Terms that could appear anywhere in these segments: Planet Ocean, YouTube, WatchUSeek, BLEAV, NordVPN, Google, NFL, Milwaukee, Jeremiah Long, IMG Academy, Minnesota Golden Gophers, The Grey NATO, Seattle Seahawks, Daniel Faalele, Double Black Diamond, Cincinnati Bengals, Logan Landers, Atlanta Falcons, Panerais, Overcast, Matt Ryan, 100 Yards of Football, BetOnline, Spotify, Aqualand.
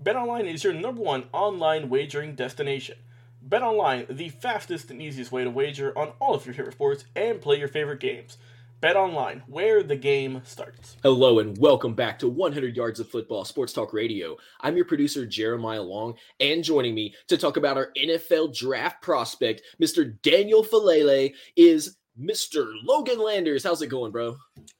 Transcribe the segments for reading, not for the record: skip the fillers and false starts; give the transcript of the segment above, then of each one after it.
BetOnline is your #1 online wagering destination. BetOnline, the fastest and easiest way to wager on all of your favorite sports and play your favorite games. BetOnline, where the game starts. Hello and welcome back to 100 Yards of Football Sports Talk Radio. I'm your producer, Jeremiah Long, and joining me to talk about our NFL draft prospect, Mr. Daniel Faalele, is Mr. Logan Landers. How's it going, bro?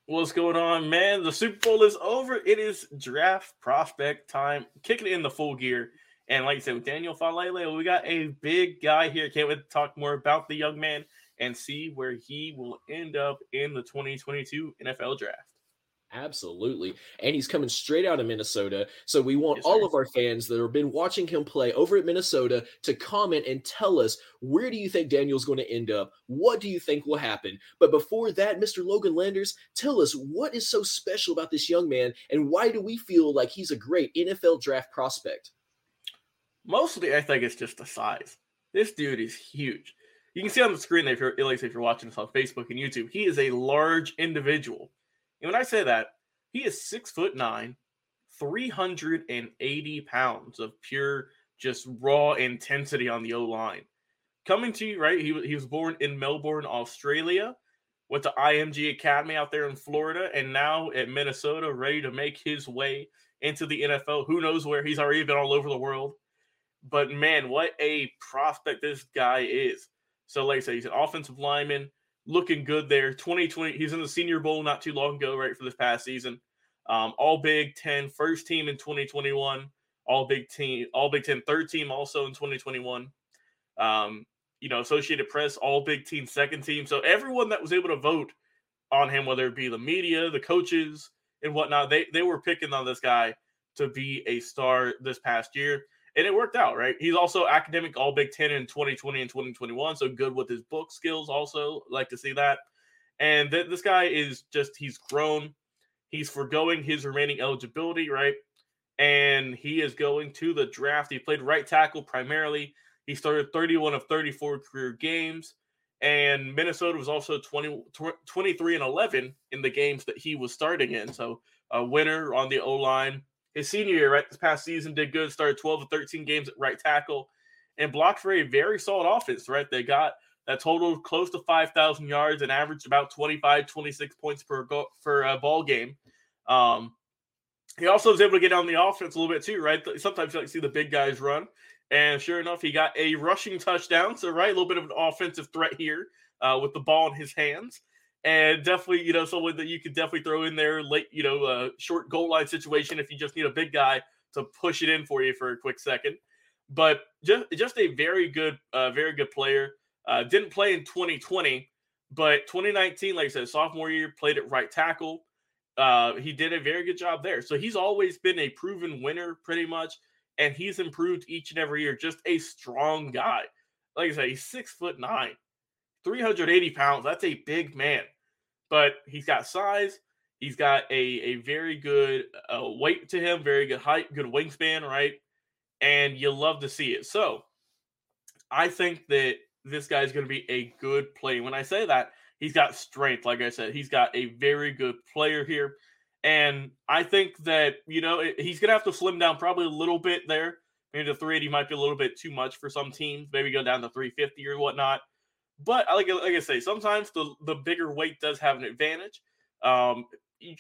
What's going on, man? The Super Bowl is over. It is draft prospect time. Kicking it in the full gear. And like you said, with Daniel Faalele, we got a big guy here. Can't wait to talk more about the young man and see where he will end up in the 2022 NFL Draft. Absolutely. And he's coming straight out of Minnesota. So we want all of our fans that have been watching him play over at Minnesota to comment and tell us, where do you think Daniel's going to end up? What do you think will happen? But before that, Mr. Logan Landers, tell us what is so special about this young man and why do we feel like he's a great NFL draft prospect? Mostly, I think it's just the size. This dude is huge. You can see on the screen there, if you're watching this on Facebook and YouTube, he is a large individual. And when I say that, he is 6'9", 380 pounds of pure, just raw intensity on the O-line. Coming to you, right, he was born in Melbourne, Australia, went to IMG Academy out there in Florida, and now at Minnesota, ready to make his way into the NFL. Who knows where? He's already been all over the world. But, man, what a prospect this guy is. So, like I said, he's an offensive lineman. Looking good there. 2020, he's in the Senior Bowl not too long ago, right, for this past season. All Big Ten, first team in 2021. All Big Ten, third team also in 2021. Associated Press, All Big Ten, second team. So everyone that was able to vote on him, whether it be the media, the coaches, and whatnot, they were picking on this guy to be a star this past year. And it worked out, right? He's also academic All Big Ten in 2020 and 2021, so good with his book skills also. Like to see that. And this guy is just, he's grown. He's forgoing his remaining eligibility, right? And he is going to the draft. He played right tackle primarily. He started 31 of 34 career games. And Minnesota was also 23-11 in the games that he was starting in. So a winner on the O-line. His senior year, right, this past season did good, started 12 of 13 games at right tackle, and blocked for a very solid offense, right? They got that total close to 5,000 yards and averaged about 25, 26 points per ball game. He also was able to get on the offense a little bit too, right? Sometimes you like to see the big guys run, and sure enough, he got a rushing touchdown, so right, a little bit of an offensive threat here with the ball in his hands. And definitely, someone that you could definitely throw in there late, short goal line situation if you just need a big guy to push it in for you for a quick second. But just a very good player. Didn't play in 2020, but 2019, like I said, sophomore year, played at right tackle. He did a very good job there. So he's always been a proven winner pretty much. and he's improved each and every year. Just a strong guy. Like I said, he's 6'9", 380 pounds. That's a big man, but he's got size. He's got a very good weight to him, very good height, good wingspan, right? And you love to see it. So I think that this guy is going to be a good player. When I say that, he's got strength. Like I said, he's got a very good player here. And I think that, you know, he's going to have to slim down probably a little bit there. Maybe the 380 might be a little bit too much for some teams. Maybe go down to 350 or whatnot. But like I say, sometimes the bigger weight does have an advantage.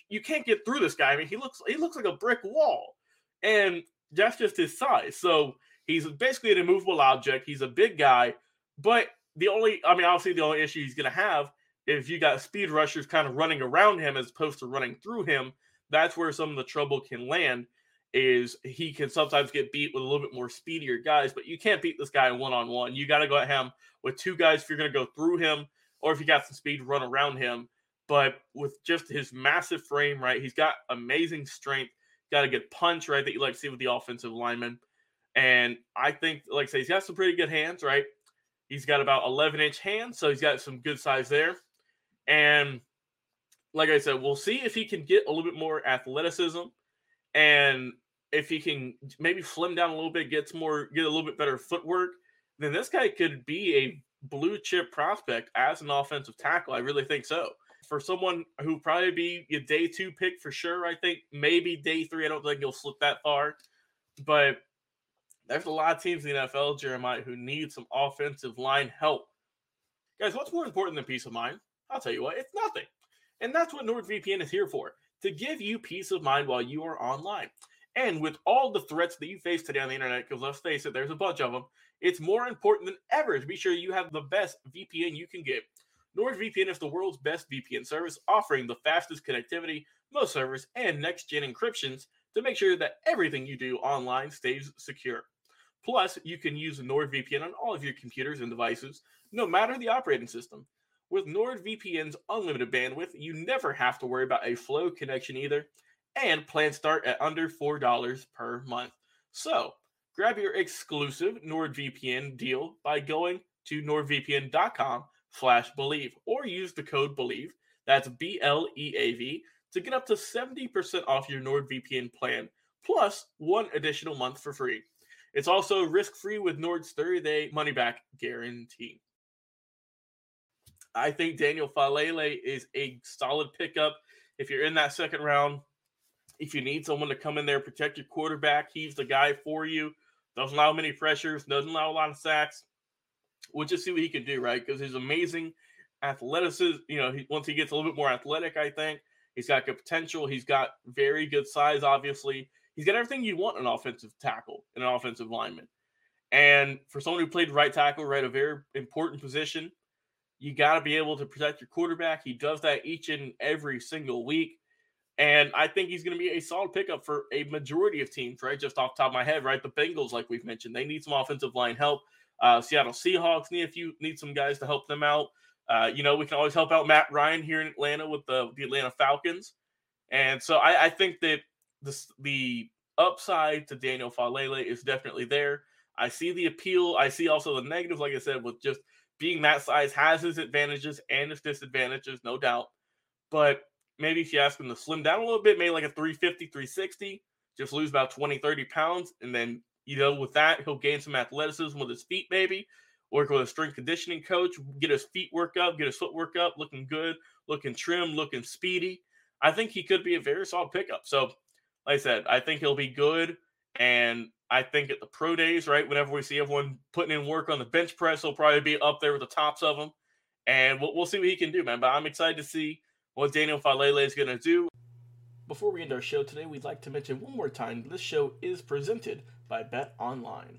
You can't get through this guy. I mean, he looks like a brick wall. And that's just his size. So he's basically an immovable object. He's a big guy. But the only issue he's going to have is if you got speed rushers kind of running around him as opposed to running through him. That's where some of the trouble can land, is he can sometimes get beat with a little bit more speedier guys. But you can't beat this guy one-on-one. You got to go at him with two guys if you're going to go through him, or if you got some speed, run around him. But with just his massive frame, right, he's got amazing strength. Got a good punch, right, that you like to see with the offensive lineman. And I think, like I say, he's got some pretty good hands, right? He's got about 11-inch hands, so he's got some good size there. And like I said, we'll see if he can get a little bit more athleticism, and if he can maybe slim down a little bit, get a little bit better footwork, then this guy could be a blue-chip prospect as an offensive tackle. I really think so. For someone who probably be a day two pick for sure, I think maybe day three. I don't think he'll slip that far, but there's a lot of teams in the NFL, Jeremiah, who need some offensive line help. Guys, what's more important than peace of mind? I'll tell you what, it's nothing. And that's what NordVPN is here for, to give you peace of mind while you are online. And with all the threats that you face today on the internet, because let's face it, there's a bunch of them, it's more important than ever to be sure you have the best VPN you can get. NordVPN is the world's best VPN service, offering the fastest connectivity, most servers, and next-gen encryptions to make sure that everything you do online stays secure. Plus, you can use NordVPN on all of your computers and devices, no matter the operating system. With NordVPN's unlimited bandwidth, you never have to worry about a slow connection either, and plans start at under $4 per month. So, grab your exclusive NordVPN deal by going to nordvpn.com/Believe, or use the code Believe, that's BLEAV, to get up to 70% off your NordVPN plan, plus one additional month for free. It's also risk-free with Nord's 30-day money-back guarantee. I think Daniel Faalele is a solid pickup. If you're in that second round, if you need someone to come in there, protect your quarterback, he's the guy for you. Doesn't allow many pressures, doesn't allow a lot of sacks. We'll just see what he can do, right? Because he's amazing athleticism. You know, once he gets a little bit more athletic, I think he's got good potential. He's got very good size, obviously. He's got everything you want in an offensive tackle and an offensive lineman. And for someone who played right tackle, right, a very important position, you got to be able to protect your quarterback. He does that each and every single week. And I think he's going to be a solid pickup for a majority of teams, right? Just off the top of my head, right? The Bengals, like we've mentioned, they need some offensive line help. Seattle Seahawks need some guys to help them out. You know, we can always help out Matt Ryan here in Atlanta with the Atlanta Falcons. And so I think that the upside to Daniel Faalele is definitely there. I see the appeal. I see also the negative, like I said, with just being that size has its advantages and its disadvantages, no doubt. But maybe if you ask him to slim down a little bit, maybe like a 350, 360, just lose about 20, 30 pounds, and then, you know, with that, he'll gain some athleticism with his feet, maybe. Work with a strength conditioning coach, get his feet work up, get his foot work up, looking good, looking trim, looking speedy. I think he could be a very solid pickup. So, like I said, I think he'll be good. And I think at the pro days, right, whenever we see everyone putting in work on the bench press, he'll probably be up there with the tops of them. And we'll see what he can do, man. But I'm excited to see what Daniel Faalele is going to do. Before we end our show today, we'd like to mention one more time, this show is presented by BetOnline.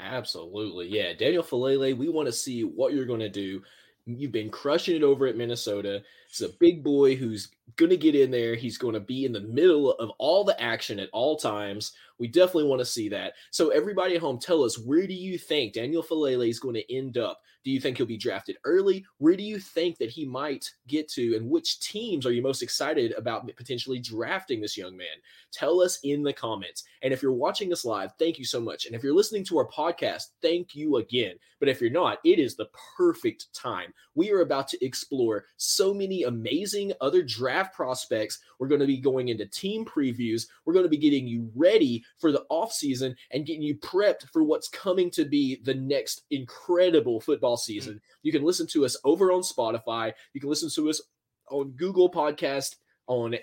Absolutely. Yeah. Daniel Faalele, we want to see what you're going to do. You've been crushing it over at Minnesota. It's a big boy who's going to get in there. He's going to be in the middle of all the action at all times. We definitely want to see that. So everybody at home, tell us, where do you think Daniel Faalele is going to end up? Do you think he'll be drafted early? Where do you think that he might get to? And which teams are you most excited about potentially drafting this young man? Tell us in the comments. And if you're watching us live, thank you so much. And if you're listening to our podcast, thank you again. But if you're not, it is the perfect time. We are about to explore so many amazing other draft prospects. We're going to be going into team previews. We're going to be getting you ready for the offseason and getting you prepped for what's coming to be the next incredible football season. You can listen to us over on Spotify. You can listen to us on Google Podcast, on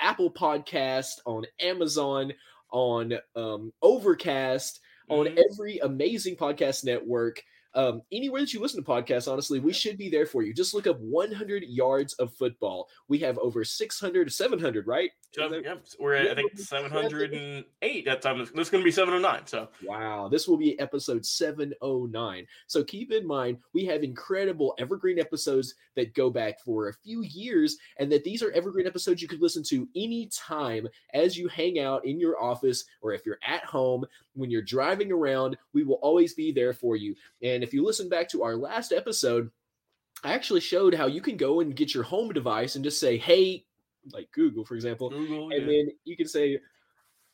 Apple Podcast, on Amazon, on Overcast, on every amazing podcast network. Anywhere that you listen to podcasts, honestly, we should be there for you. Just look up 100 Yards of Football. We have over 600, 700, right? Yep. We're at, I think, 708 that time. This is going to be 709. So wow, this will be episode 709. So keep in mind, we have incredible evergreen episodes that go back for a few years, and that these are evergreen episodes you could listen to anytime as you hang out in your office, or if you're at home, when you're driving around. We will always be there for you. And if you listen back to our last episode, I actually showed how you can go and get your home device and just say, hey, like Google, for example, then you can say,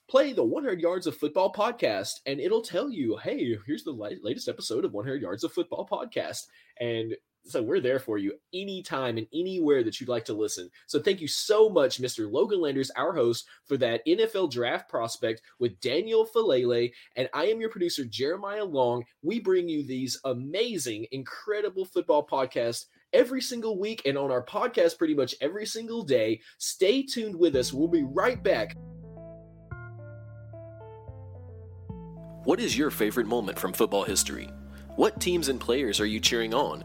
play the 100 Yards of Football podcast, and it'll tell you, hey, here's the latest episode of 100 Yards of Football podcast. And so we're there for you anytime and anywhere that you'd like to listen. So thank you so much, Mr. Logan Landers, our host, for that NFL draft prospect with Daniel Faalele. And I am your producer, Jeremiah Long. We bring you these amazing, incredible football podcasts every single week and on our podcast pretty much every single day. Stay tuned with us. We'll be right back. What is your favorite moment from football history? What teams and players are you cheering on?